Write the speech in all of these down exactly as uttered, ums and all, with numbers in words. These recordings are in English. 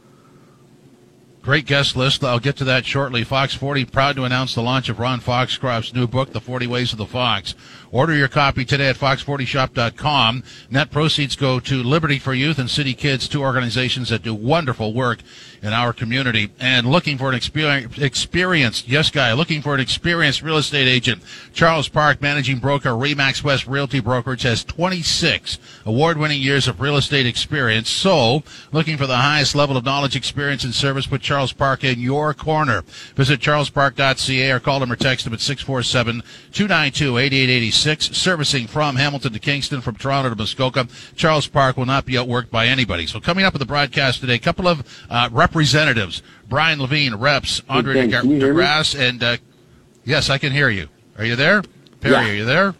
Great guest list. I'll get to that shortly. Fox forty, proud to announce the launch of Ron Foxcroft's new book, The forty Ways of the Fox. Order your copy today at fox forty shop dot com. Net proceeds go to Liberty for Youth and City Kids, two organizations that do wonderful work in our community. And looking for an experience, experienced, yes, guy, looking for an experienced real estate agent. Charles Park, managing broker, Remax West Realty Brokerage, has twenty-six award-winning years of real estate experience. So, looking for the highest level of knowledge, experience, and service, put Charles Park in your corner. Visit charles park dot c a or call him or text him at six four seven, two nine two, eight eight eight six. Servicing from Hamilton to Kingston, from Toronto to Muskoka, Charles Park will not be outworked by anybody. So coming up with the broadcast today, a couple of uh, representatives, Brian Levine, reps, Andre DeGrasse, and uh, yes, I can hear you. Are you there? Perry, yeah. Are you there?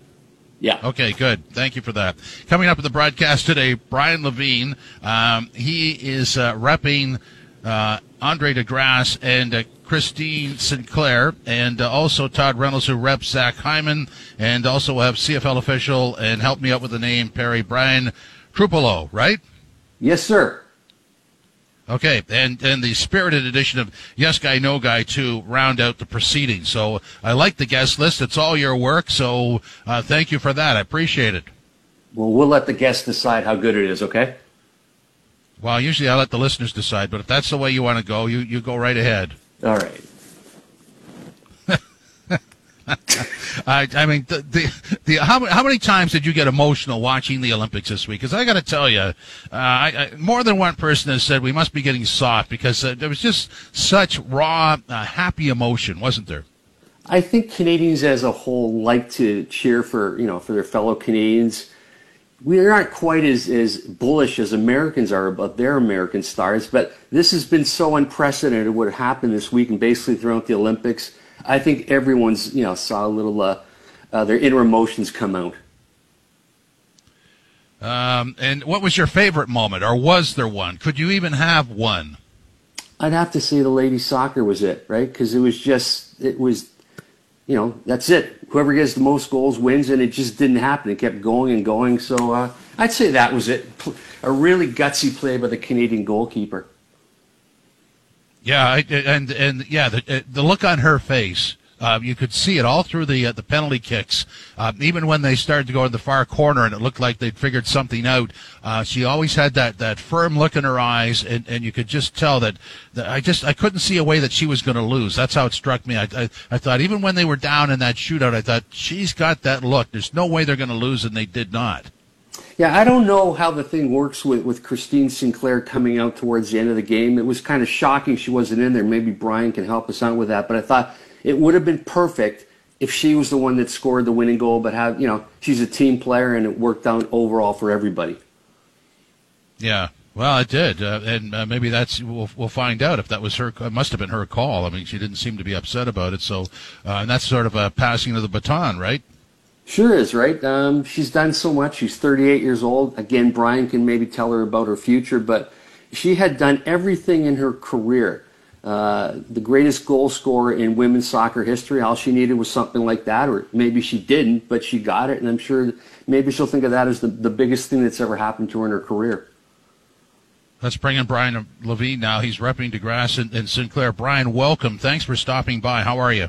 Yeah. Okay, good. Thank you for that. Coming up with the broadcast today, Brian Levine, um, he is uh, repping uh, Andre DeGrasse and uh, Christine Sinclair, and uh, also Todd Reynolds, who reps Zach Hyman, and also we'll have C F L official, and help me out with the name, Perry, Brian Chrupalo, right? Yes, sir. Okay, and, and the spirited edition of Yes Guy, No Guy to round out the proceedings. So I like the guest list. It's all your work, so uh, thank you for that. I appreciate it. Well, we'll let the guests decide how good it is, okay? Well, usually I let the listeners decide, but if that's the way you want to go, you, you go right ahead. All right. I, I mean, the, the the how how many times did you get emotional watching the Olympics this week? Because I got to tell you, uh, I, I, more than one person has said we must be getting soft, because uh, there was just such raw, uh, happy emotion, wasn't there? I think Canadians as a whole like to cheer for you know for their fellow Canadians. We aren't quite as, as bullish as Americans are about their American stars, but this has been so unprecedented what happened this week and basically throughout the Olympics. I think everyone's, you know, saw a little, uh, uh, their inner emotions come out. Um, and what was your favorite moment, or was there one? Could you even have one? I'd have to say the ladies' soccer was it, right? Because it was just, it was, you know, that's it. Whoever gets the most goals wins, and it just didn't happen. It kept going and going. So uh, I'd say that was it. A really gutsy play by the Canadian goalkeeper. Yeah, and and yeah, the, the look on her face. Uh, you could see it all through the uh, the penalty kicks. Uh, even when they started to go in the far corner and it looked like they'd figured something out, uh, she always had that, that firm look in her eyes, and, and you could just tell that, that I just I couldn't see a way that she was going to lose. That's how it struck me. I, I I thought even when they were down in that shootout, I thought she's got that look. There's no way they're going to lose, and they did not. Yeah, I don't know how the thing works with, with Christine Sinclair coming out towards the end of the game. It was kind of shocking she wasn't in there. Maybe Brian can help us out with that, but I thought it would have been perfect if she was the one that scored the winning goal, but have, you know, she's a team player, and it worked out overall for everybody. Yeah, well, it did, uh, and uh, maybe that's we'll, we'll find out if that was her. It must have been her call. I mean, she didn't seem to be upset about it, so uh, and that's sort of a passing of the baton, right? Sure is, right? Um, she's done so much. She's thirty-eight years old. Again, Brian can maybe tell her about her future, but she had done everything in her career uh, the greatest goal scorer in women's soccer history. All she needed was something like that, or maybe she didn't, but she got it. And I'm sure maybe she'll think of that as the, the biggest thing that's ever happened to her in her career. Let's bring in Brian Levine now. He's repping DeGrasse and, and Sinclair. Brian, welcome. Thanks for stopping by. How are you?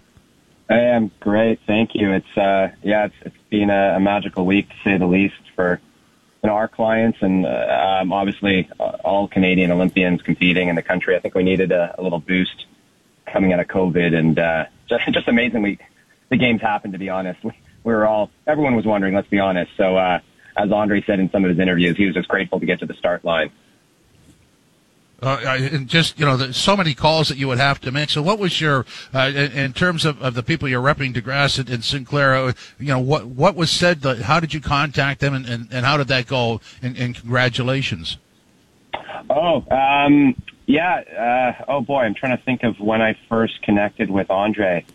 I am great. Thank you. It's uh, yeah, it's, it's been a, a magical week, to say the least, for you know, our clients and uh, um, obviously all Canadian Olympians competing in the country. I think we needed a, a little boost coming out of COVID, and uh, just, just amazing we the games happened, to be honest. We, we were all, everyone was wondering, let's be honest. So uh, as Andre said in some of his interviews, he was just grateful to get to the start line. Uh, and just, you know, there's so many calls that you would have to make. So what was your, uh, in, in terms of, of the people you're repping, DeGrasse and, and Sinclair, you know, what what was said? To, how did you contact them, and, and, and how did that go? And, and congratulations. Oh, um, yeah. Uh, oh, boy, I'm trying to think of when I first connected with Andre.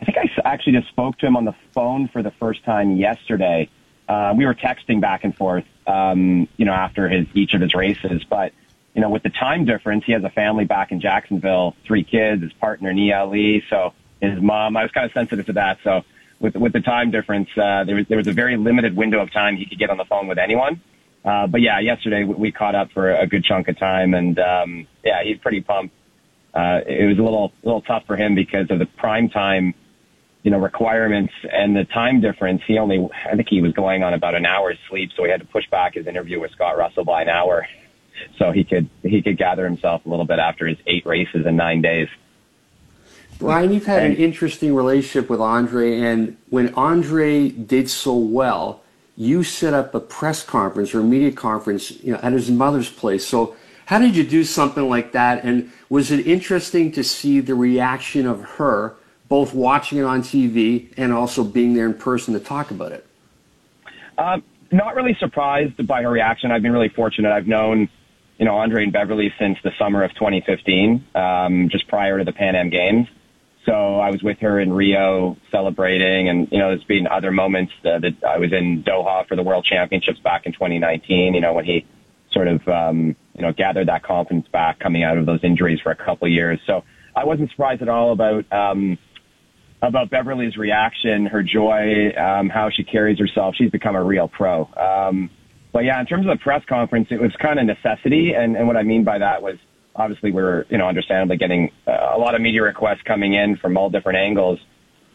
I think I actually just spoke to him on the phone for the first time yesterday. Uh, we were texting back and forth, um, you know, after his each of his races, but you know, with the time difference, he has a family back in Jacksonville, three kids, his partner, Nia Lee, so his mom. I was kind of sensitive to that. So with with the time difference, uh, there was there was a very limited window of time he could get on the phone with anyone. Uh, but, yeah, yesterday we, we caught up for a good chunk of time, and, um, yeah, he's pretty pumped. Uh, it was a little little tough for him because of the prime time, you know, requirements and the time difference. He only, I think he was going on about an hour's sleep, so he had to push back his interview with Scott Russell by an hour, so he could he could gather himself a little bit after his eight races in nine days. Brian, you've had an interesting relationship with Andre, and when Andre did so well, you set up a press conference or a media conference, you know, at his mother's place. So how did you do something like that? And was it interesting to see the reaction of her, both watching it on T V and also being there in person to talk about it? Um, not really surprised by her reaction. I've been really fortunate. I've known you know, Andre and Beverly since the summer of twenty fifteen, um, just prior to the Pan Am Games. So I was with her in Rio celebrating, and, you know, there's been other moments uh, that I was in Doha for the World Championships back in twenty nineteen, you know, when he sort of, um, you know, gathered that confidence back coming out of those injuries for a couple of years. So I wasn't surprised at all about, um, about Beverly's reaction, her joy, um, how she carries herself. She's become a real pro. Um, But yeah, in terms of the press conference, it was kind of necessity. And, and what I mean by that was obviously we were, you know, understandably getting uh, a lot of media requests coming in from all different angles.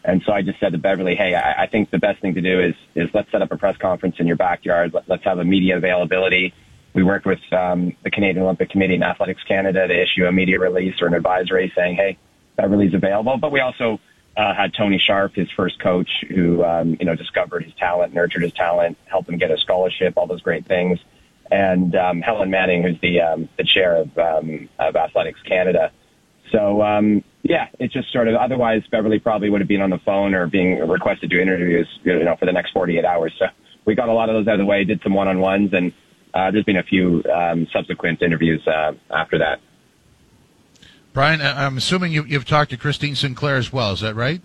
And so I just said to Beverly, hey, I, I think the best thing to do is, is let's set up a press conference in your backyard. Let, let's have a media availability. We worked with um, the Canadian Olympic Committee and Athletics Canada to issue a media release or an advisory saying, hey, Beverly's available. But we also uh, had Tony Sharp, his first coach, who, um, you know, discovered his talent, nurtured his talent, helped him get a scholarship, all those great things. And, um, Helen Manning, who's the, um, the chair of, um, of Athletics Canada. So, um, yeah, it's just sort of, otherwise Beverly probably would have been on the phone or being requested to interviews, you know, for the next forty-eight hours. So we got a lot of those out of the way, did some one-on-ones, and, uh, there's been a few, um, subsequent interviews, uh, after that. Brian, I'm assuming you, you've talked to Christine Sinclair as well. Is that right?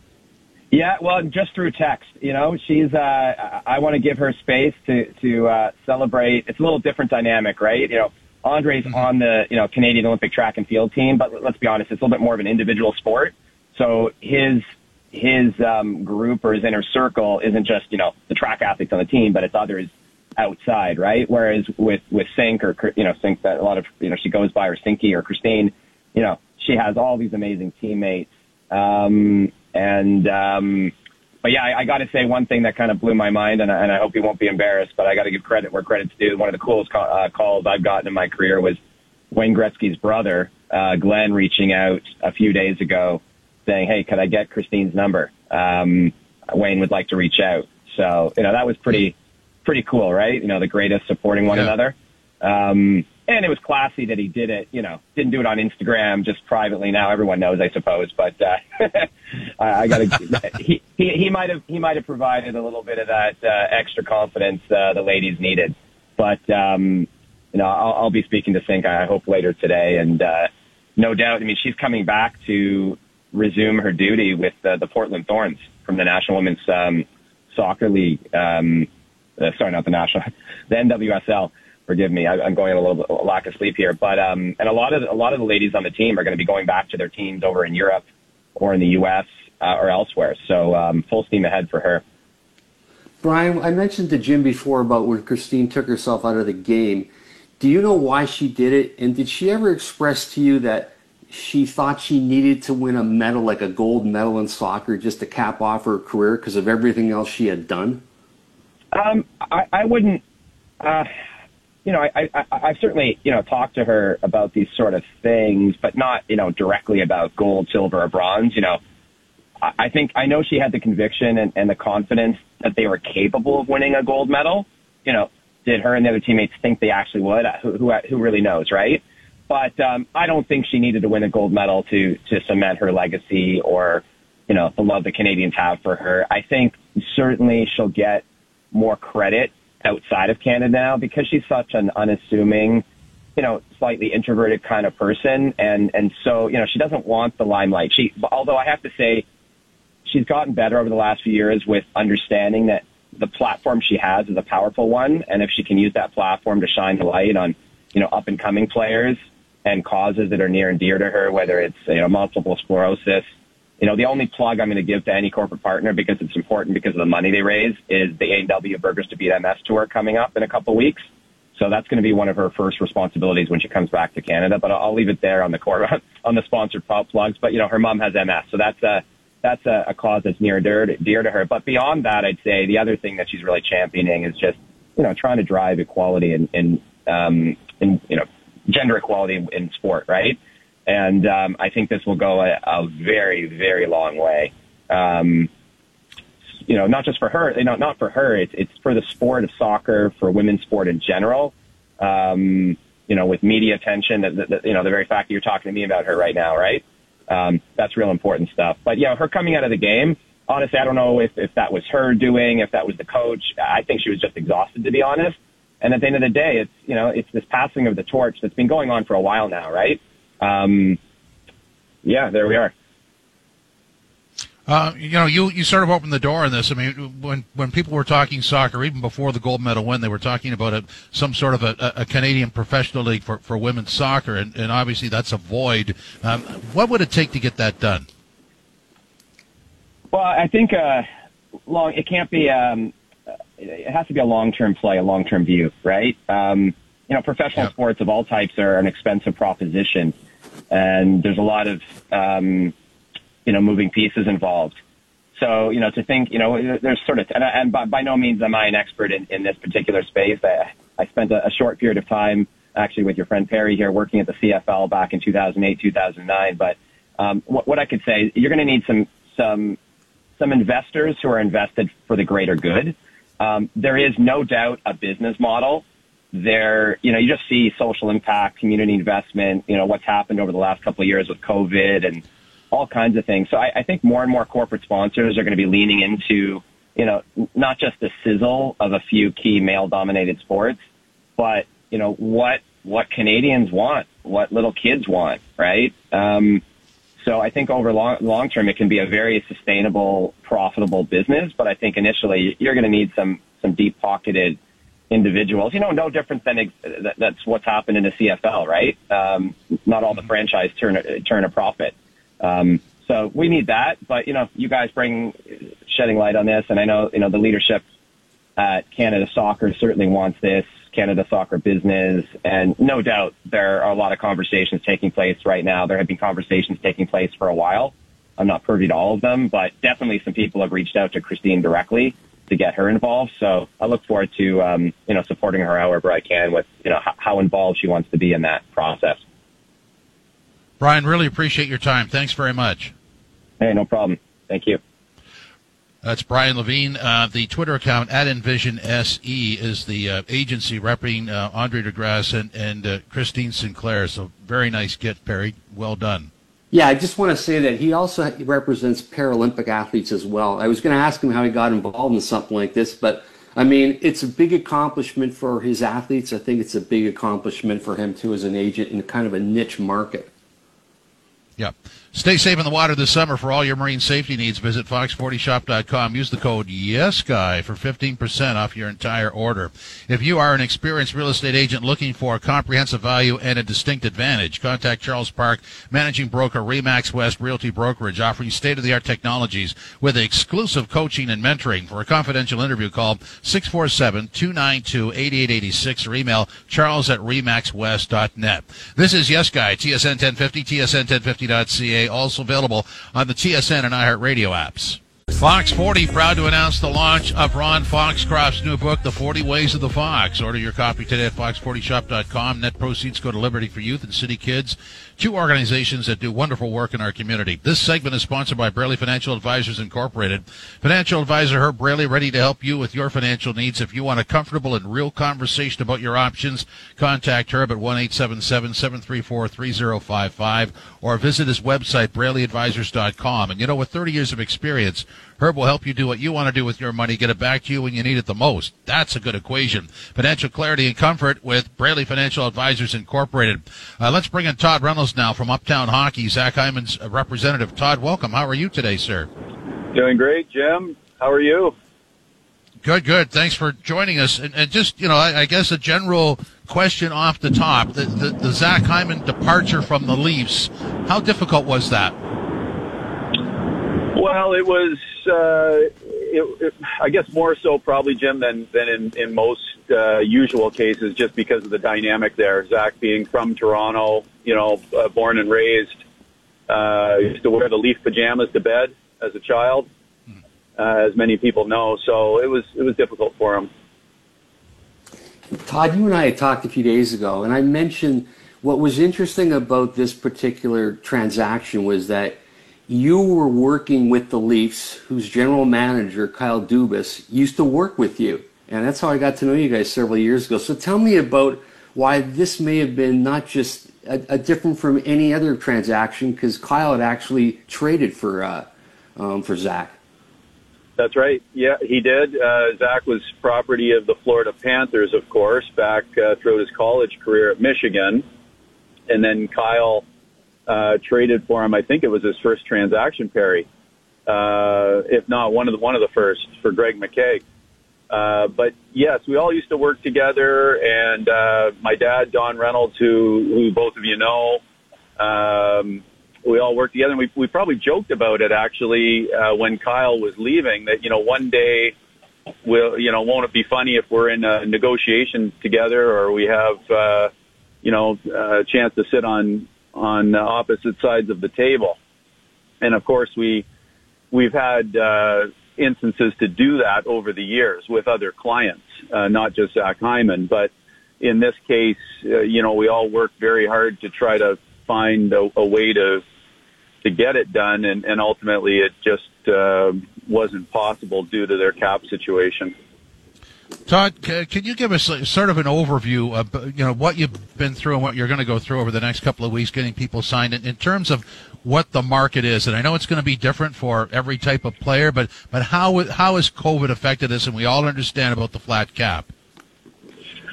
Yeah, well, just through text. You know, she's. Uh, I want to give her space to to uh, celebrate. It's a little different dynamic, right? You know, Andre's mm-hmm. on the you know Canadian Olympic track and field team, but let's be honest, it's a little bit more of an individual sport. So his his um, group or his inner circle isn't just you know the track athletes on the team, but it's others outside, right? Whereas with with Sink or you know Sink, that a lot of you know she goes by or Sinky or Christine, you know. She has all these amazing teammates. Um, and, um, but yeah, I, I got to say one thing that kind of blew my mind, and I, and I hope you won't be embarrassed, but I got to give credit where credit's due. One of the coolest call, uh, calls I've gotten in my career was Wayne Gretzky's brother, uh, Glenn, reaching out a few days ago saying, hey, could I get Christine's number? Um, Wayne would like to reach out. So, you know, that was pretty, pretty cool, right? You know, the greatest supporting one yeah. another. Um, And it was classy that he did it, you know, didn't do it on Instagram, just privately. Now everyone knows, I suppose, but, uh, I gotta, he, he, he might have, he might have provided a little bit of that, uh, extra confidence, uh, the ladies needed. But, um, you know, I'll, I'll be speaking to Sink, I hope, later today. And, uh, no doubt, I mean, she's coming back to resume her duty with uh, the Portland Thorns from the National Women's, um, Soccer League, um, uh, sorry, not the National, the N W S L. Forgive me, I, I'm going on a little bit, a lack of sleep here. But um, and a lot of a lot of the ladies on the team are going to be going back to their teams over in Europe or in the U S Uh, or elsewhere. So um, full steam ahead for her. Brian, I mentioned to Jim before about where Christine took herself out of the game. Do you know why she did it? And did she ever express to you that she thought she needed to win a medal, like a gold medal in soccer, just to cap off her career because of everything else she had done? Um, I, I wouldn't... Uh... You know, I, I, I've certainly, you know, talked to her about these sort of things, but not, you know, directly about gold, silver, or bronze. You know, I think, I know she had the conviction and, and the confidence that they were capable of winning a gold medal. You know, did her and the other teammates think they actually would? Who, who, who really knows, right? But um, I don't think she needed to win a gold medal to, to cement her legacy or, you know, the love the Canadians have for her. I think certainly she'll get more credit outside of Canada now because she's such an unassuming, you know, slightly introverted kind of person. And, and so, you know, she doesn't want the limelight. She, although I have to say she's gotten better over the last few years with understanding that the platform she has is a powerful one. And if she can use that platform to shine the light on, you know, up and coming players and causes that are near and dear to her, whether it's, you know, multiple sclerosis, you know, the only plug I'm going to give to any corporate partner, because it's important because of the money they raise, is the A and W Burgers to Beat M S tour coming up in a couple of weeks. So that's going to be one of her first responsibilities when she comes back to Canada. But I'll leave it there on the core, on the sponsored plugs. But, you know, her mom has M S. So that's a, that's a, a cause that's near and dear to her. But beyond that, I'd say the other thing that she's really championing is just, you know, trying to drive equality and, and, um, and, you know, gender equality in, in sport, right? And um, I think this will go a, a very, very long way. Um, you know, not just for her, you know, not for her. It's, it's for the sport of soccer, for women's sport in general. Um, you know, with media attention, the, the, you know, the very fact that you're talking to me about her right now, right? Um, that's real important stuff. But, yeah, you know, her coming out of the game, honestly, I don't know if, if that was her doing, if that was the coach. I think she was just exhausted, to be honest. And at the end of the day, it's, you know, it's this passing of the torch that's been going on for a while now, right? Um, yeah, there we are. Uh, you know, you, you sort of opened the door on this. I mean, when, when people were talking soccer, even before the gold medal win, they were talking about a, some sort of a, a Canadian professional league for, for women's soccer, and, and obviously that's a void. Um, what would it take to get that done? Well, I think uh, long it can't be um, – it has to be a long-term play, a long-term view, right? Um You know, professional yeah. sports of all types are an expensive proposition, and there's a lot of, um, you know, moving pieces involved. So, you know, to think, you know, there's sort of, and, I, and by, by no means am I an expert in, in this particular space. I, I spent a, a short period of time, actually, with your friend Perry here, working at the C F L back in two thousand eight, two thousand nine. But um, what, what I could say, you're going to need some, some, some investors who are invested for the greater good. Um, there is no doubt a business model. There, you know, you just see social impact, community investment, you know, what's happened over the last couple of years with COVID and all kinds of things. So I, I think more and more corporate sponsors are going to be leaning into, you know, not just the sizzle of a few key male-dominated sports, but, you know, what what Canadians want, what little kids want, right? Um, so I think over long, long term, it can be a very sustainable, profitable business. But I think initially you're going to need some some deep-pocketed individuals, you know, no different than ex- that's what's happened in the C F L, right? Um, not all the franchise turn a, turn a profit. Um, so we need that, but you know, you guys bring shedding light on this, and I know you know the leadership at Canada Soccer certainly wants this. Canada Soccer business, and no doubt there are a lot of conversations taking place right now. There have been conversations taking place for a while. I'm not privy to all of them, but definitely some people have reached out to Christine directly to get her involved. So I look forward to, um, you know, supporting her however I can with, you know, h- how involved she wants to be in that process. Brian, really appreciate your time. Thanks very much. Hey, no problem. Thank you. That's Brian Levine. Uh, the Twitter account at Envision S E is the uh, agency repping uh, Andre DeGrasse and, and uh, Christine Sinclair. So very nice get, Perry. Well done. Yeah, I just want to say that he also represents Paralympic athletes as well. I was going to ask him how he got involved in something like this, but, I mean, it's a big accomplishment for his athletes. I think it's a big accomplishment for him, too, as an agent in kind of a niche market. Yeah. Stay safe in the water this summer. For all your marine safety needs, visit fox forty shop dot com. Use the code YESGUY for fifteen percent off your entire order. If you are an experienced real estate agent looking for a comprehensive value and a distinct advantage, contact Charles Park, managing broker, Remax West Realty Brokerage, offering state-of-the-art technologies with exclusive coaching and mentoring. For a confidential interview, call six four seven, two nine two, eight eight eight six or email charles at remax west dot net. This is Yes Guy, T S N ten fifty, T S N ten fifty dot C A, also available on the T S N and iHeartRadio apps. Fox forty proud to announce the launch of Ron Foxcroft's new book, The forty Ways of the Fox. Order your copy today at fox forty shop dot com. Net proceeds go to Liberty for Youth and City Kids, two organizations that do wonderful work in our community. This segment is sponsored by Braley Financial Advisors Incorporated. Financial advisor Herb Braley, ready to help you with your financial needs. If you want a comfortable and real conversation about your options, contact Herb at one eight seven seven, seven three four, three zero five five or visit his website, braley advisors dot com. And, you know, with thirty years of experience, Herb will help you do what you want to do with your money, get it back to you when you need it the most. That's a good equation. Financial clarity and comfort with Braley Financial Advisors Incorporated. Uh, let's bring in Todd Reynolds now from Uptown Hockey, Zach Hyman's representative. Todd, welcome. How are you today, sir? Doing great, Jim. How are you? Good, good. Thanks for joining us. And, and just, you know, I, I guess a general question off the top, the, the, the Zach Hyman departure from the Leafs, how difficult was that? Well, it was, uh, it, it, I guess, more so probably, Jim, than, than in, in most uh, usual cases, just because of the dynamic there. Zach being from Toronto, you know, uh, born and raised, uh, used to wear the Leaf pajamas to bed as a child, uh, as many people know. So it was it was difficult for him. Todd, you and I had talked a few days ago, and I mentioned what was interesting about this particular transaction was that you were working with the Leafs, whose general manager, Kyle Dubas, used to work with you. And that's how I got to know you guys several years ago. So tell me about why this may have been not just a, a different from any other transaction, because Kyle had actually traded for uh, um, for Zach. That's right. Yeah, he did. Uh, Zach was property of the Florida Panthers, of course, back uh, throughout his college career at Michigan. And then Kyle Uh, traded for him. I think it was his first transaction, Perry, uh, if not one of the one of the first, for Greg McKay. Uh, but yes, we all used to work together, and uh, my dad, Don Reynolds, who, who both of you know, um, we all worked together, and we, we probably joked about it actually uh, when Kyle was leaving. That you know, one day, we'll you know, won't it be funny if we're in a negotiation together, or we have uh, you know a chance to sit on. on opposite sides of the table. And of course we we've had uh instances to do that over the years with other clients, uh, not just Zach Hyman, but in this case uh, you know we all worked very hard to try to find a, a way to to get it done, and, and ultimately it just uh, wasn't possible due to their cap situation. Todd, can you give us sort of an overview of you know what you've been through and what you're going to go through over the next couple of weeks, getting people signed in, in terms of what the market is? And I know it's going to be different for every type of player, but but how how has COVID affected us? And we all understand about the flat cap.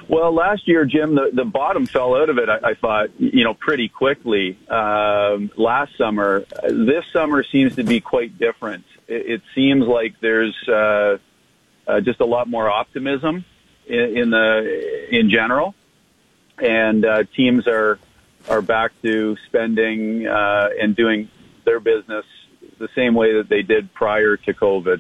Well, last year, Jim, the, the bottom fell out of it. I, I thought you know pretty quickly um, last summer. This summer seems to be quite different. It, it seems like there's Uh, Uh, just a lot more optimism in, in the in general, and uh, teams are are back to spending uh, and doing their business the same way that they did prior to COVID.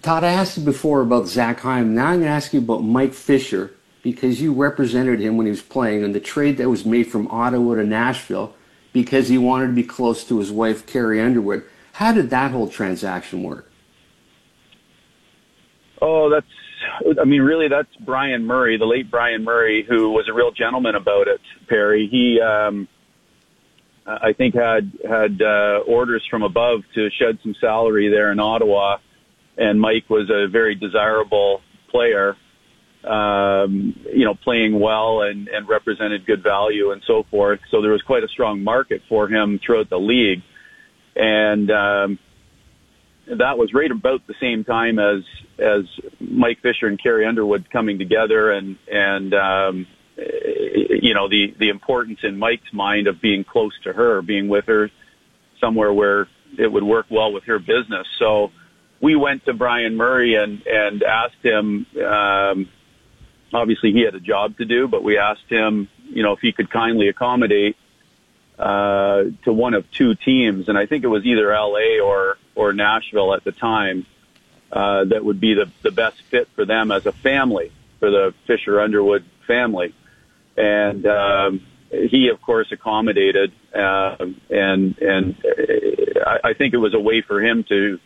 Todd, I asked you before about Zach Hyman. Now I'm going to ask you about Mike Fisher, because you represented him when he was playing in the trade that was made from Ottawa to Nashville because he wanted to be close to his wife, Carrie Underwood. How did that whole transaction work? Oh, that's, I mean, really, that's Brian Murray, the late Brian Murray, who was a real gentleman about it, Perry. He, um, I think, had had uh, orders from above to shed some salary there in Ottawa, and Mike was a very desirable player, um, you know, playing well and, and represented good value and so forth. So there was quite a strong market for him throughout the league. And um that was right about the same time as as Mike Fisher and Carrie Underwood coming together, and and um, you know, the, the importance in Mike's mind of being close to her, being with her somewhere where it would work well with her business. So we went to Brian Murray and, and asked him, um, obviously he had a job to do, but we asked him, you know, if he could kindly accommodate uh, to one of two teams. And I think it was either L A or, or Nashville at the time uh, that would be the, the best fit for them as a family, for the Fisher Underwood family. And um, he, of course, accommodated. Uh, and and I, I think it was a way for him to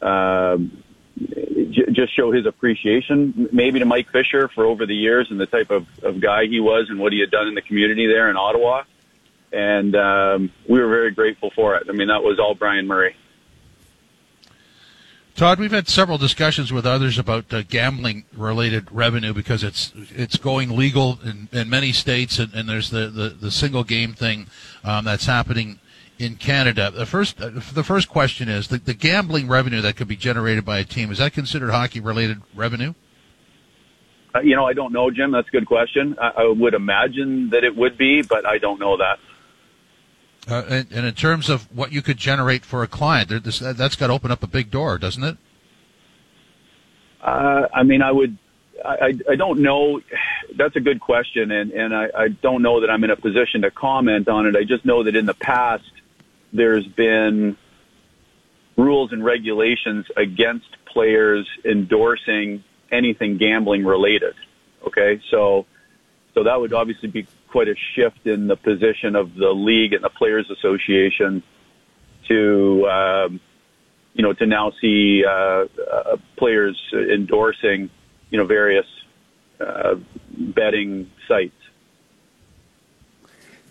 um, j- just show his appreciation, maybe to Mike Fisher for over the years and the type of, of guy he was and what he had done in the community there in Ottawa. And um, we were very grateful for it. I mean, that was all Brian Murray. Todd, we've had several discussions with others about uh, gambling-related revenue because it's it's going legal in, in many states, and, and there's the, the, the single-game thing um, that's happening in Canada. The first uh, the first question is, the, the gambling revenue that could be generated by a team, is that considered hockey-related revenue? Uh, you know, I don't know, Jim. That's a good question. I, I would imagine that it would be, but I don't know that. Uh, and, and in terms of what you could generate for a client, there, this, that's got to open up a big door, doesn't it? Uh, I mean, I would, I, I don't know. That's a good question, and, and I, I don't know that I'm in a position to comment on it. I just know that in the past, there's been rules and regulations against players endorsing anything gambling related. Okay, so so that would obviously be quite a shift in the position of the league and the Players Association to, um, you know, to now see uh, uh, players endorsing, you know, various uh, betting sites.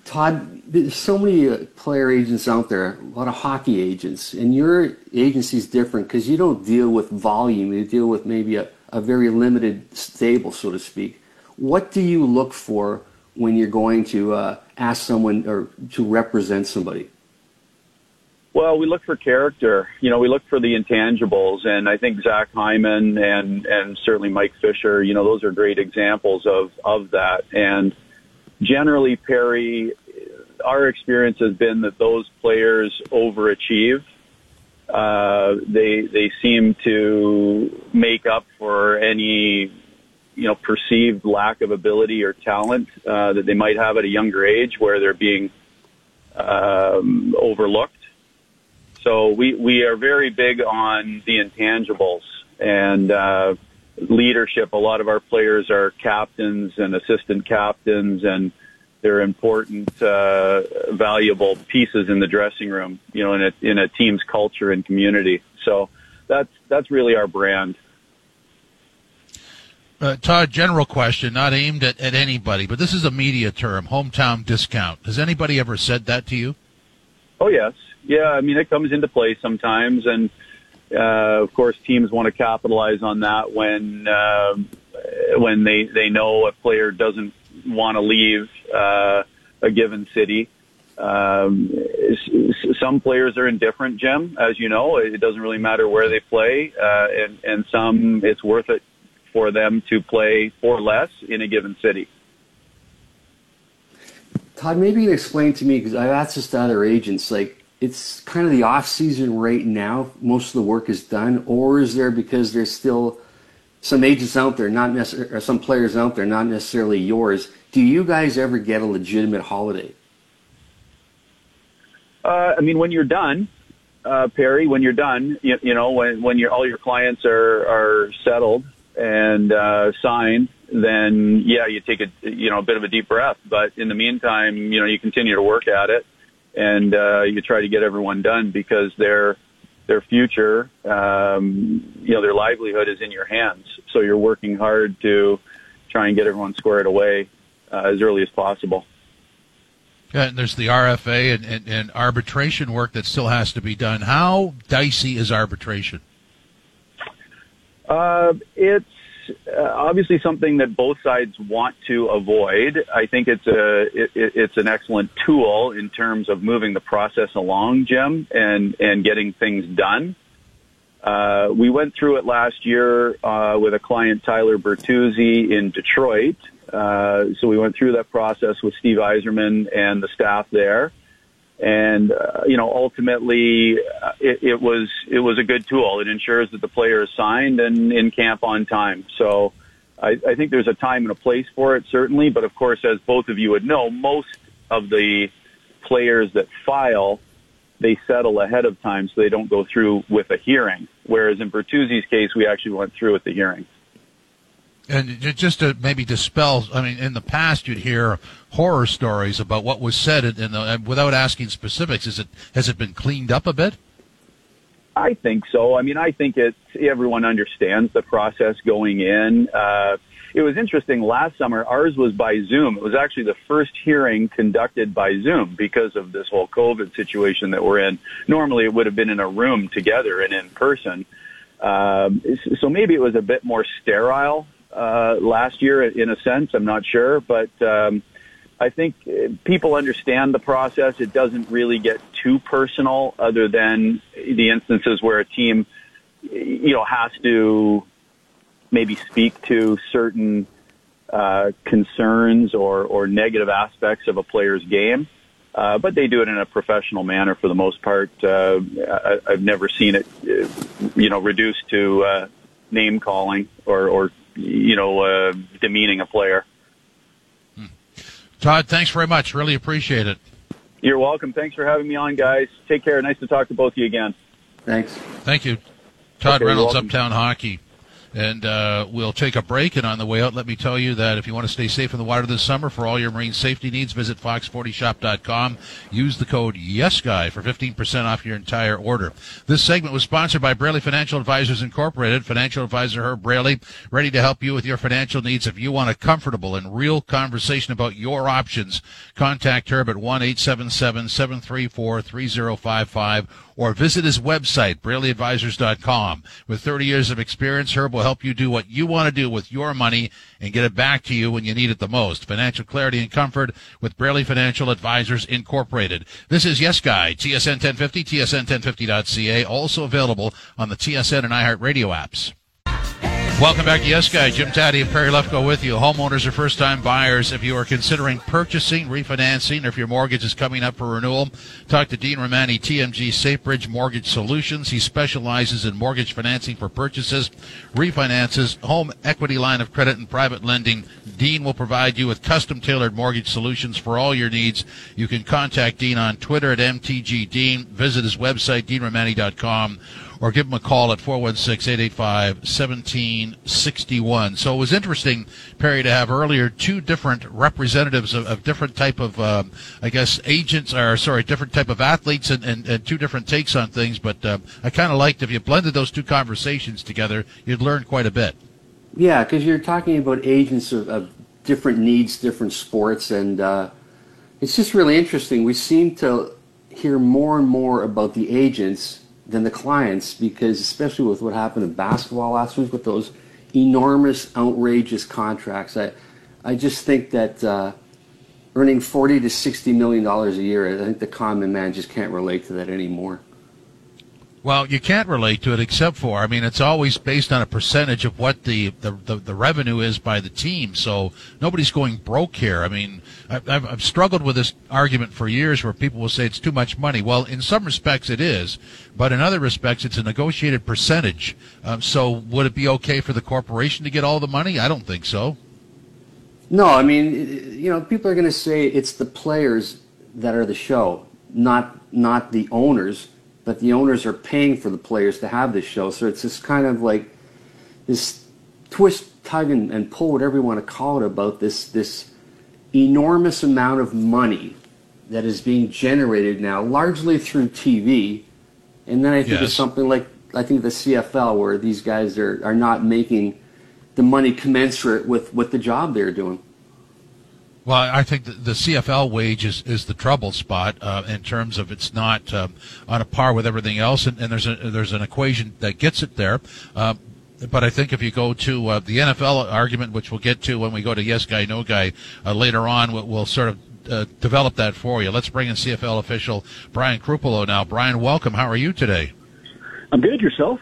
Todd, there's so many player agents out there, a lot of hockey agents, and your agency's different because you don't deal with volume. You deal with maybe a, a very limited stable, so to speak. What do you look for when you're going to uh, ask someone or to represent somebody? Well, we look for character. You know, we look for the intangibles. And I think Zach Hyman and, and certainly Mike Fisher, you know, those are great examples of, of that. And generally, Perry, our experience has been that those players overachieve. Uh, they, they seem to make up for any, you know, perceived lack of ability or talent uh, that they might have at a younger age where they're being um, overlooked. So we, we are very big on the intangibles and uh, leadership. A lot of our players are captains and assistant captains, and they're important, uh, valuable pieces in the dressing room, you know, in a, in a team's culture and community. So that's that's really our brand. Uh, Todd, general question, not aimed at, at anybody, but this is a media term, hometown discount. Has anybody ever said that to you? Oh, yes. Yeah, I mean, it comes into play sometimes, and, uh, of course, teams want to capitalize on that when uh, when they, they know a player doesn't want to leave uh, a given city. Um, some players are indifferent, Jim, as you know. It doesn't really matter where they play, uh, and, and some it's worth it for them to play for less in a given city. Todd, maybe you can explain to me, because I've asked this to other agents, like, it's kind of the off-season right now, most of the work is done, or is there, because there's still some agents out there, not necessarily, or some players out there, not necessarily yours, do you guys ever get a legitimate holiday? Uh, I mean, when you're done, uh, Perry, when you're done, you, you know, when, when you're, all your clients are, are settled, and uh, signed, then yeah, you take a you know a bit of a deep breath. But in the meantime, you know you continue to work at it, and uh, you try to get everyone done because their their future, um, you know, their livelihood is in your hands. So you're working hard to try and get everyone squared away uh, as early as possible. Yeah, and there's the R F A and, and, and arbitration work that still has to be done. How dicey is arbitration? Uh, it's uh, obviously something that both sides want to avoid. I think it's a it, it's an excellent tool in terms of moving the process along, Jim, and and getting things done. Uh, we went through it last year uh, with a client, Tyler Bertuzzi, in Detroit. Uh, Uh, so we went through that process with Steve Eiserman and the staff there. And, uh, you know, ultimately uh, it, it was, it was a good tool. It ensures that the player is signed and in camp on time. So I, I think there's a time and a place for it, certainly. But of course, as both of you would know, most of the players that file, they settle ahead of time so they don't go through with a hearing. Whereas in Bertuzzi's case, we actually went through with the hearing. And just to maybe dispel, I mean, in the past you'd hear horror stories about what was said, and without asking specifics, is it has it been cleaned up a bit? I think so. I mean, I think it's everyone understands the process going in. Uh, it was interesting last summer. Ours was by Zoom. It was actually the first hearing conducted by Zoom because of this whole COVID situation that we're in. Normally, it would have been in a room together and in person. Um, so maybe it was a bit more sterile. Uh, last year, in a sense, I'm not sure, but um, I think people understand the process. It doesn't really get too personal, other than the instances where a team, you know, has to maybe speak to certain uh, concerns or, or negative aspects of a player's game. Uh, but they do it in a professional manner for the most part. Uh, I, I've never seen it, you know, reduced to uh, name calling or, or you know, uh, demeaning a player. Hmm. Todd, thanks very much. Really appreciate it. You're welcome. Thanks for having me on, guys. Take care. Nice to talk to both of you again. Thanks. Thank you. Todd okay, Reynolds, Uptown Hockey. And uh, we'll take a break, and on the way out, let me tell you that if you want to stay safe in the water this summer for all your marine safety needs, visit fox forty shop dot com. Use the code YESGUY for fifteen percent off your entire order. This segment was sponsored by Braley Financial Advisors Incorporated. Financial advisor Herb Braley, ready to help you with your financial needs. If you want a comfortable and real conversation about your options, contact Herb at one eight seven seven, seven three four, three zero five five or visit his website, braley advisors dot com. With thirty years of experience, Herb will help you do what you want to do with your money and get it back to you when you need it the most. Financial clarity and comfort with Braley Financial Advisors Incorporated. This is Yes Guy, T S N ten fifty, T S N ten fifty dot C A, also available on the T S N and iHeartRadio apps. Welcome back to Yes Guy. Jim Taddy and Perry Lefko with you. Homeowners are first-time buyers. If you are considering purchasing, refinancing, or if your mortgage is coming up for renewal, talk to Dean Romani, T M G SafeBridge Mortgage Solutions. He specializes in mortgage financing for purchases, refinances, home equity line of credit, and private lending. Dean will provide you with custom-tailored mortgage solutions for all your needs. You can contact Dean on Twitter at M T G Dean. Visit his website, dean romani dot com. Or give them a call at four one six, eight eight five, one seven six one. So it was interesting, Perry, to have earlier two different representatives of, of different type of, uh, I guess, agents, or sorry, different type of athletes and, and, and two different takes on things. But uh, I kind of liked, if you blended those two conversations together, you'd learn quite a bit. Yeah, because you're talking about agents of, of different needs, different sports, and uh, it's just really interesting. We seem to hear more and more about the agents than the clients, because especially with what happened in basketball last week with those enormous, outrageous contracts, I, I just think that uh, earning forty to sixty million dollars a year, I think the common man just can't relate to that anymore. Well, you can't relate to it except for, I mean, it's always based on a percentage of what the, the, the, the revenue is by the team. So nobody's going broke here. I mean, I've, I've struggled with this argument for years where people will say it's too much money. Well, in some respects it is, but in other respects it's a negotiated percentage. Um, so would it be okay for the corporation to get all the money? I don't think so. No, I mean, you know, people are going to say it's the players that are the show, not not the owners. But the owners are paying for the players to have this show. So it's just kind of like this twist, tug, and, and pull, whatever you want to call it, about this this enormous amount of money that is being generated now, largely through T V. And then I think yes. It's something like, I think the C F L, where these guys are, are not making the money commensurate with, with the job they're doing. Well, I think the, the C F L wage is, is the trouble spot uh, in terms of it's not um, on a par with everything else, and, and there's a, there's an equation that gets it there. Uh, but I think if you go to uh, the N F L argument, which we'll get to when we go to Yes Guy, No Guy uh, later on, we'll, we'll sort of uh, develop that for you. Let's bring in C F L official Brian Chrupalo now. Brian, welcome. How are you today? I'm good. Yourself?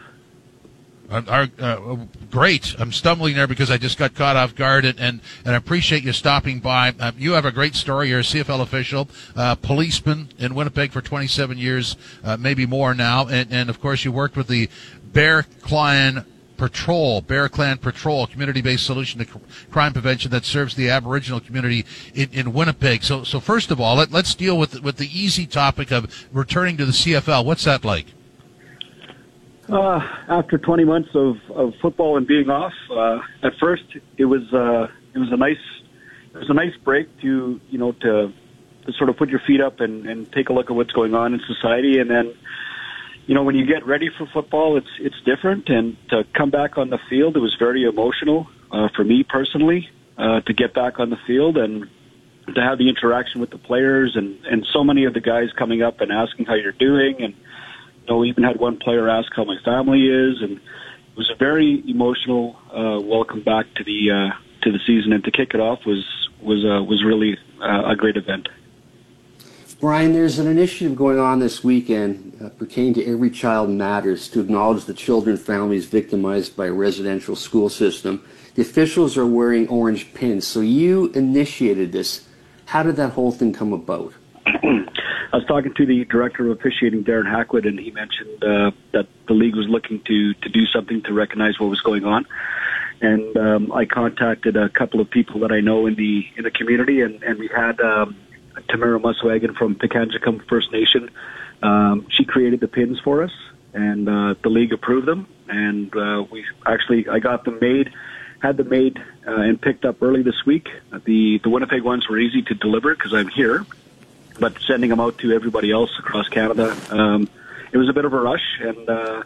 are, uh, great. I'm stumbling there because I just got caught off guard, and, and, and I appreciate you stopping by. Uh, you have a great story. You're a C F L official, uh, policeman in Winnipeg for twenty-seven years, uh, maybe more now, and, and of course you worked with the Bear Clan Patrol, Bear Clan Patrol, community-based solution to crime prevention that serves the Aboriginal community in, in Winnipeg. So, so first of all, let, let's deal with with the easy topic of returning to the C F L. What's that like? Uh, after twenty months of, of football and being off, uh, at first it was uh, it was a nice it was a nice break to you know to, to sort of put your feet up and, and take a look at what's going on in society, and then. You know, when you get ready for football, it's it's different. And to come back on the field, it was very emotional uh, for me personally uh, to get back on the field and to have the interaction with the players and, and so many of the guys coming up and asking how you're doing. And, you know, we even had one player ask how my family is. And it was a very emotional uh, welcome back to the uh, to the season. And to kick it off was, was, uh, was really uh, a great event. Brian, there's an initiative going on this weekend uh, pertaining to Every Child Matters to acknowledge the children and families victimized by a residential school system. The officials are wearing orange pins, so you initiated this. How did that whole thing come about? I was talking to the director of officiating, Darren Hackwood, and he mentioned uh, that the league was looking to, to do something to recognize what was going on. And um, I contacted a couple of people that I know in the, in the community, and, and we had... Um, Tamara Muswagon from Pekanjikum First Nation. Um, she created the pins for us, and uh, the league approved them. And uh, we actually, I got them made, had them made, uh, and picked up early this week. The the Winnipeg ones were easy to deliver because I'm here, but sending them out to everybody else across Canada, um, it was a bit of a rush, and uh,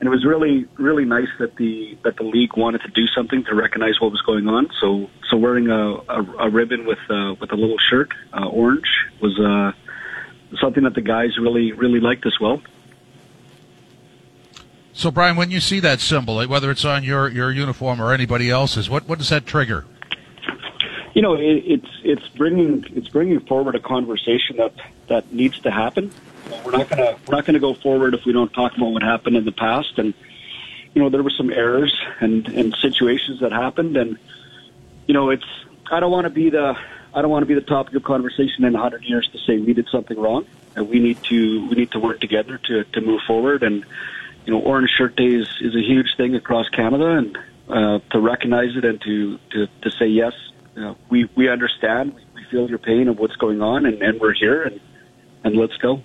and it was really really nice that the that the league wanted to do something to recognize what was going on. So. So wearing a, a, a ribbon with uh, with a little shirt, uh, orange, was uh, something that the guys really, really liked as well. So, Brian, when you see that symbol, whether it's on your, your uniform or anybody else's, what, what does that trigger? You know, it, it's it's bringing it's bringing forward a conversation that, that needs to happen. You know, we're not gonna we're not gonna go forward if we don't talk about what happened in the past, and you know there were some errors and, and situations that happened and. You know, it's. I don't want to be the. I don't want to be the topic of conversation in one hundred years to say we did something wrong, and we need to. We need to work together to to move forward. And you know, Orange Shirt Day is, is a huge thing across Canada, and uh, to recognize it and to to, to say yes, you know, we we understand, we feel your pain of what's going on, and, and we're here, and and let's go.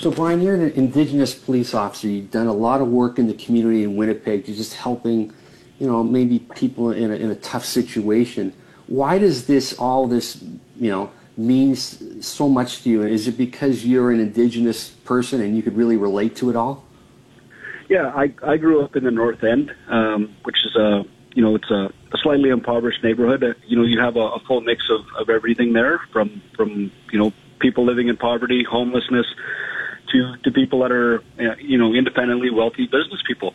So, Brian, you're an Indigenous police officer. You've done a lot of work in the community in Winnipeg. You're just helping. You know, maybe people in a, in a tough situation. Why does this, all this, you know, means so much to you? And is it because you're an Indigenous person and you could really relate to it all? Yeah, I, I grew up in the North End, um, which is a, you know, it's a, a slightly impoverished neighborhood. Uh, you know, you have a, a full mix of, of everything there from, from, you know, people living in poverty, homelessness, to, to people that are, you know, independently wealthy business people.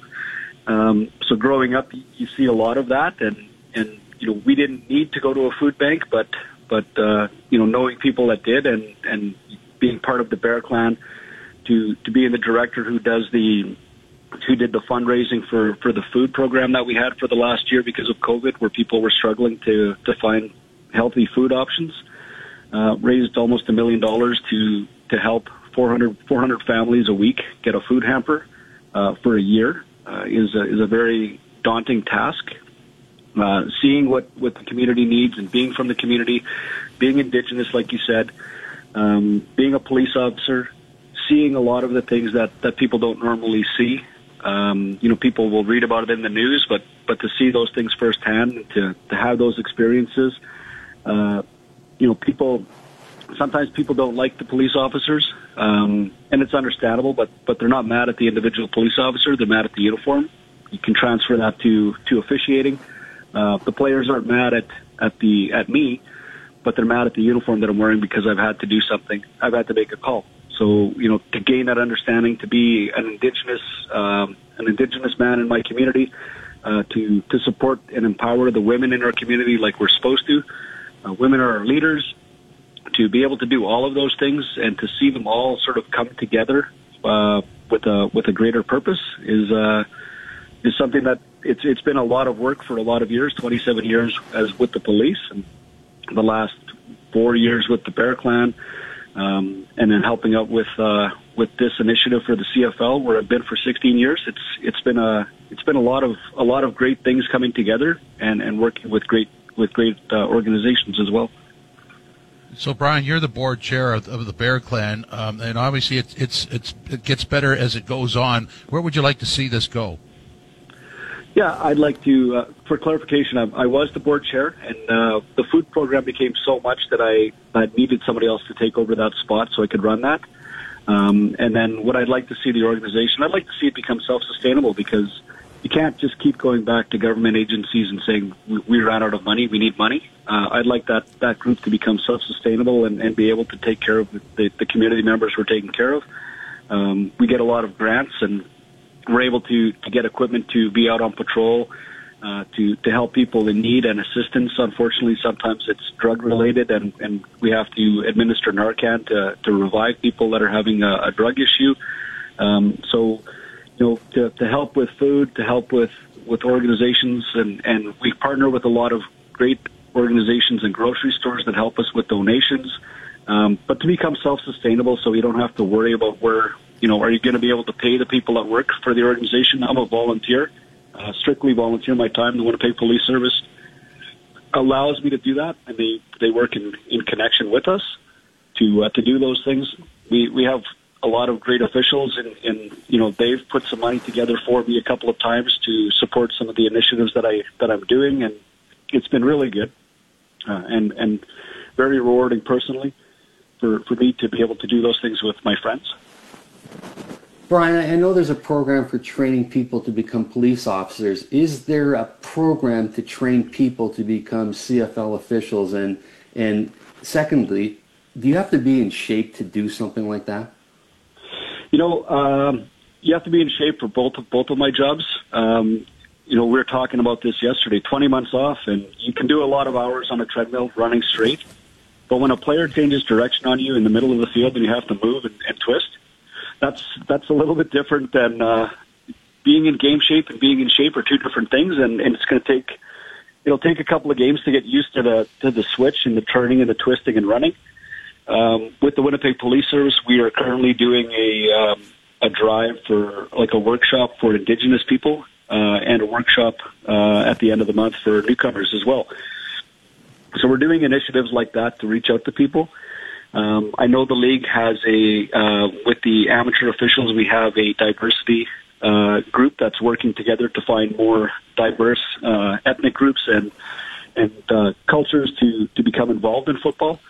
Um, so growing up, you see a lot of that, and, and you know we didn't need to go to a food bank, but but uh, you know knowing people that did, and, and being part of the Bear Clan, to to being the director who does the who did the fundraising for, for the food program that we had for the last year because of COVID, where people were struggling to, to find healthy food options, uh, raised almost a million dollars to to help four hundred, four hundred families a week get a food hamper uh, for a year. Uh, is a, is a very daunting task. Uh, seeing what, what the community needs and being from the community, being Indigenous, like you said, um, being a police officer, seeing a lot of the things that, that people don't normally see. Um, you know, people will read about it in the news, but, but to see those things firsthand, to, to have those experiences, uh, you know, people... Sometimes people don't like the police officers, um, and it's understandable, but, but they're not mad at the individual police officer. They're mad at the uniform. You can transfer that to, to officiating. Uh, the players aren't mad at, at, the, at me, but they're mad at the uniform that I'm wearing because I've had to do something. I've had to make a call. So, you know, to gain that understanding, to be an Indigenous, um, an Indigenous man in my community, uh, to, to support and empower the women in our community like we're supposed to. Uh, women are our leaders. To be able to do all of those things and to see them all sort of come together uh, with a with a greater purpose is uh, is something that it's it's been a lot of work for a lot of years, twenty-seven years as with the police, and the last four years with the Bear Clan, um, and then helping out with uh, with this initiative for the C F L, where I've been for sixteen years. It's it's been a it's been a lot of a lot of great things coming together and, and working with great with great uh, organizations as well. So, Brian, you're the board chair of, of the Bear Clan, um, and obviously it's, it's it's it gets better as it goes on. Where would you like to see this go? Yeah, I'd like to, uh, for clarification, I, I was the board chair, and uh, the food program became so much that I, I needed somebody else to take over that spot so I could run that. Um, and then what I'd like to see the organization, I'd like to see it become self-sustainable, because you can't just keep going back to government agencies and saying, we, we ran out of money, we need money. Uh, I'd like that, that group to become self-sustainable and, and be able to take care of the, the community members we're taking care of. Um, we get a lot of grants, and we're able to, to get equipment to be out on patrol, uh, to, to help people in need and assistance. Unfortunately, sometimes it's drug-related, and, and we have to administer Narcan to, to revive people that are having a, a drug issue. Um, so, you know, to, to help with food, to help with, with organizations, and, and we partner with a lot of great organizations and grocery stores that help us with donations, um, but to become self-sustainable so we don't have to worry about where, you know, are you going to be able to pay the people that work for the organization? I'm a volunteer, uh, strictly volunteer. My time, the Winnipeg Police Service allows me to do that, and they, they work in, in connection with us to uh, to do those things. We we have a lot of great officials, and, and you know, they've put some money together for me a couple of times to support some of the initiatives that I that I'm doing, and it's been really good uh, and and very rewarding personally for for me to be able to do those things with my friends. Brian, I know there's a program for training people to become police officers. Is there a program to train people to become C F L officials? And and secondly, do you have to be in shape to do something like that? You know, um, you have to be in shape for both of, both of my jobs. Um, you know, we were talking about this yesterday, twenty months off, and you can do a lot of hours on a treadmill running straight. But when a player changes direction on you in the middle of the field and you have to move and, and twist, That's that's a little bit different than uh, being in game shape and being in shape are two different things, and, and it's going to take it'll take a couple of games to get used to the to the switch and the turning and the twisting and running. Um, with the Winnipeg Police Service, we are currently doing a um, a drive for like a workshop for Indigenous people uh, and a workshop uh, at the end of the month for newcomers as well. So we're doing initiatives like that to reach out to people. Um, I know the league has a, uh, with the amateur officials, we have a diversity uh, group that's working together to find more diverse uh, ethnic groups and and uh, cultures to, to become involved in football.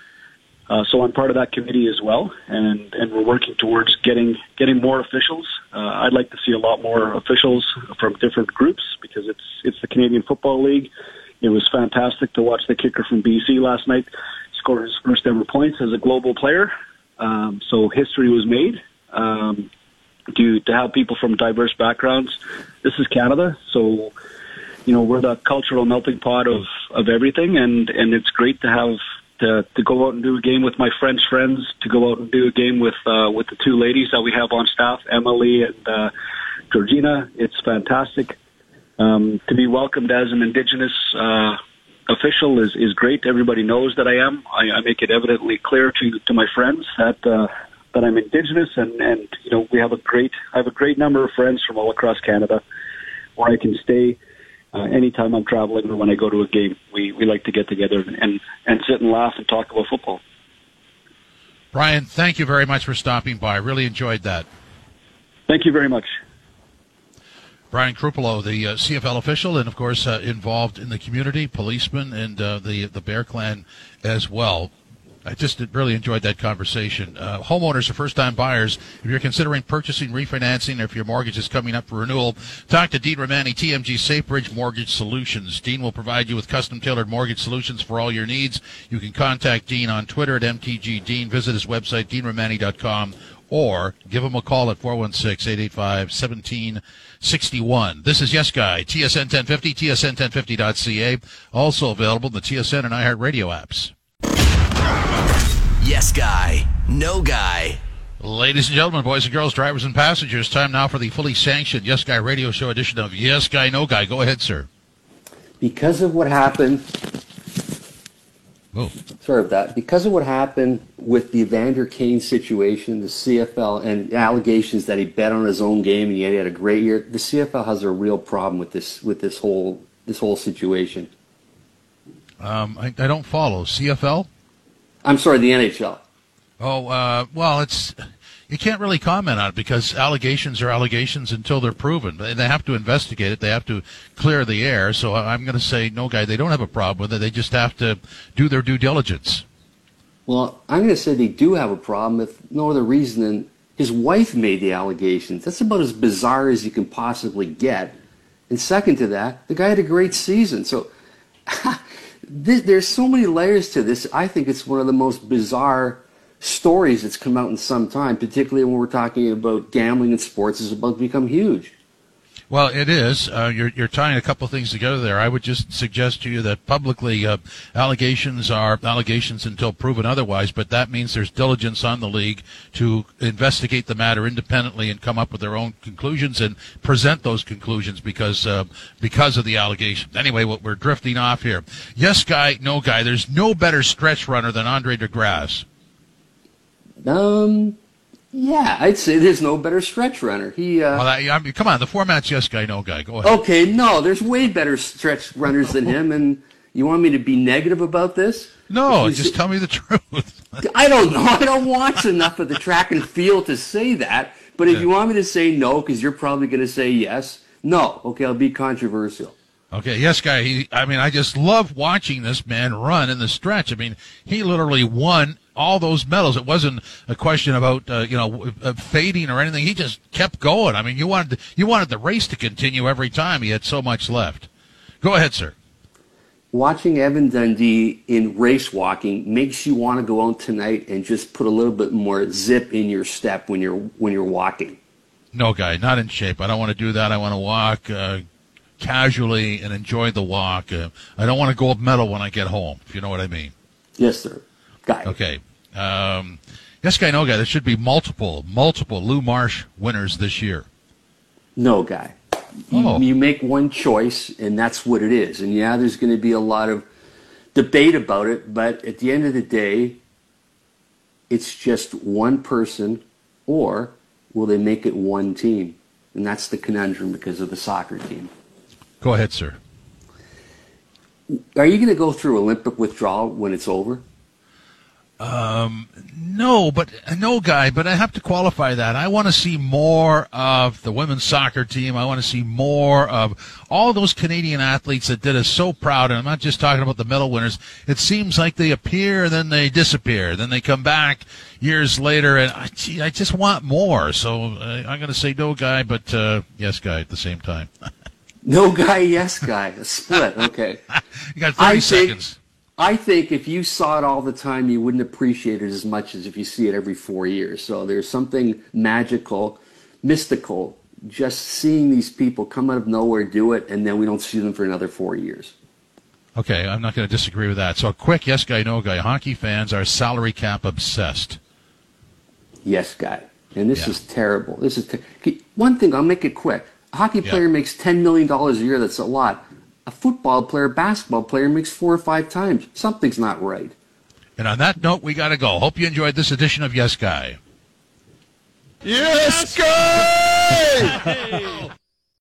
Uh, so I'm part of that committee as well, and, and we're working towards getting getting more officials. Uh, I'd like to see a lot more officials from different groups, because it's it's the Canadian Football League. It was fantastic to watch the kicker from B C last night scored his first ever points as a global player. Um, so history was made um, to, to have people from diverse backgrounds. This is Canada, so you know we're the cultural melting pot of, of everything, and, and it's great to have to, to go out and do a game with my French friends, to go out and do a game with uh, with the two ladies that we have on staff, Emily and uh, Georgina. It's fantastic. Um, to be welcomed as an Indigenous uh official is, is great. Everybody knows that I am. I, I make it evidently clear to, to my friends that uh, that I'm Indigenous, and, and you know we have a great I have a great number of friends from all across Canada, where I can stay uh, anytime I'm traveling or when I go to a game. We we like to get together and and sit and laugh and talk about football. Brian, thank you very much for stopping by. I really enjoyed that. Thank you very much. Brian Chrupalo, the uh, C F L official, and of course uh, involved in the community, policeman, and uh, the the Bear Clan as well. I just really enjoyed that conversation. Uh, homeowners or first-time buyers, if you're considering purchasing, refinancing, or if your mortgage is coming up for renewal, talk to Dean Romani, T M G SafeBridge Mortgage Solutions. Dean will provide you with custom-tailored mortgage solutions for all your needs. You can contact Dean on Twitter at M T G Dean. Visit his website, dean romani dot com, or give him a call at four one six, eight eight five, one seven six one. This is Yes Guy, T S N ten fifty, T S N ten fifty dot C A. Also available in the T S N and iHeartRadio apps. Yes Guy, No Guy. Ladies and gentlemen, boys and girls, drivers and passengers, time now for the fully sanctioned Yes Guy radio show edition of Yes Guy, No Guy. Go ahead, sir. Because of what happened, oh. sorry about that, because of what happened with the Evander Kane situation, the C F L, and allegations that he bet on his own game and yet he had a great year, the C F L has a real problem with this with this whole this whole situation. Um, I, I don't follow. C F L? I'm sorry, the N H L. Oh, uh, well, it's you can't really comment on it because allegations are allegations until they're proven. They have to investigate it. They have to clear the air. So I'm going to say, no, guy, they don't have a problem with it. They just have to do their due diligence. Well, I'm going to say they do have a problem if no other reason than his wife made the allegations. That's about as bizarre as you can possibly get. And second to that, the guy had a great season. So this, there's so many layers to this. I think it's one of the most bizarre stories that's come out in some time, particularly when we're talking about gambling and sports is about to become huge. Well, it is. Uh, you're, you're tying a couple of things together there. I would just suggest to you that publicly uh, allegations are allegations until proven otherwise, but that means there's diligence on the league to investigate the matter independently and come up with their own conclusions and present those conclusions because uh, because of the allegations. Anyway, we're drifting off here. Yes, guy, no guy. There's no better stretch runner than Andre DeGrasse. Um, yeah, I'd say there's no better stretch runner. He, uh, well, I, I mean, come on, the format's Yes Guy, No Guy. Go ahead. Okay, no, there's way better stretch runners than him, and you want me to be negative about this? No, just it, tell me the truth. I don't know. I don't watch enough of the track and field to say that, but if yeah. you want me to say no, because you're probably going to say yes, no. Okay, I'll be controversial. Okay, Yes Guy, he, I mean, I just love watching this man run in the stretch. I mean, he literally won all those medals. It wasn't a question about uh, you know fading or anything. He just kept going. I mean, you wanted to, you wanted the race to continue every time. He had so much left. Go ahead, sir. Watching Evan Dundee in race walking makes you want to go out tonight and just put a little bit more zip in your step when you're when you're walking. No, guy, not in shape. I don't want to do that. I want to walk uh, casually and enjoy the walk. Uh, I don't want a gold medal when I get home. If you know what I mean. Yes, sir. Guy. Okay. Um, yes, guy, no guy. There should be multiple, multiple Lou Marsh winners this year. No guy. You, oh. you make one choice, and that's what it is. And yeah, there's going to be a lot of debate about it, but at the end of the day, it's just one person, or will they make it one team? And that's the conundrum because of the soccer team. Go ahead, sir. Are you going to go through Olympic withdrawal when it's over? Um, no, but no guy, but I have to qualify that. I want to see more of the women's soccer team. I want to see more of all those Canadian athletes that did us so proud. And I'm not just talking about the medal winners. It seems like they appear, then they disappear. Then they come back years later. And I, gee, I just want more. So uh, I'm going to say no guy, but, uh, yes guy at the same time. No guy, yes guy. A split. Okay. You got thirty I seconds. Think- I think if you saw it all the time, you wouldn't appreciate it as much as if you see it every four years. So there's something magical, mystical, just seeing these people come out of nowhere, do it, and then we don't see them for another four years. Okay, I'm not going to disagree with that. So a quick yes guy, no guy. Hockey fans are salary cap obsessed. Yes guy. And this yeah. is terrible. This is ter- One thing, I'll make it quick. A hockey player yeah. makes ten million dollars a year. That's a lot. A football player, basketball player makes four or five times. Something's not right. And on that note, we got to go. Hope you enjoyed this edition of Yes Guy. Yes, Guy!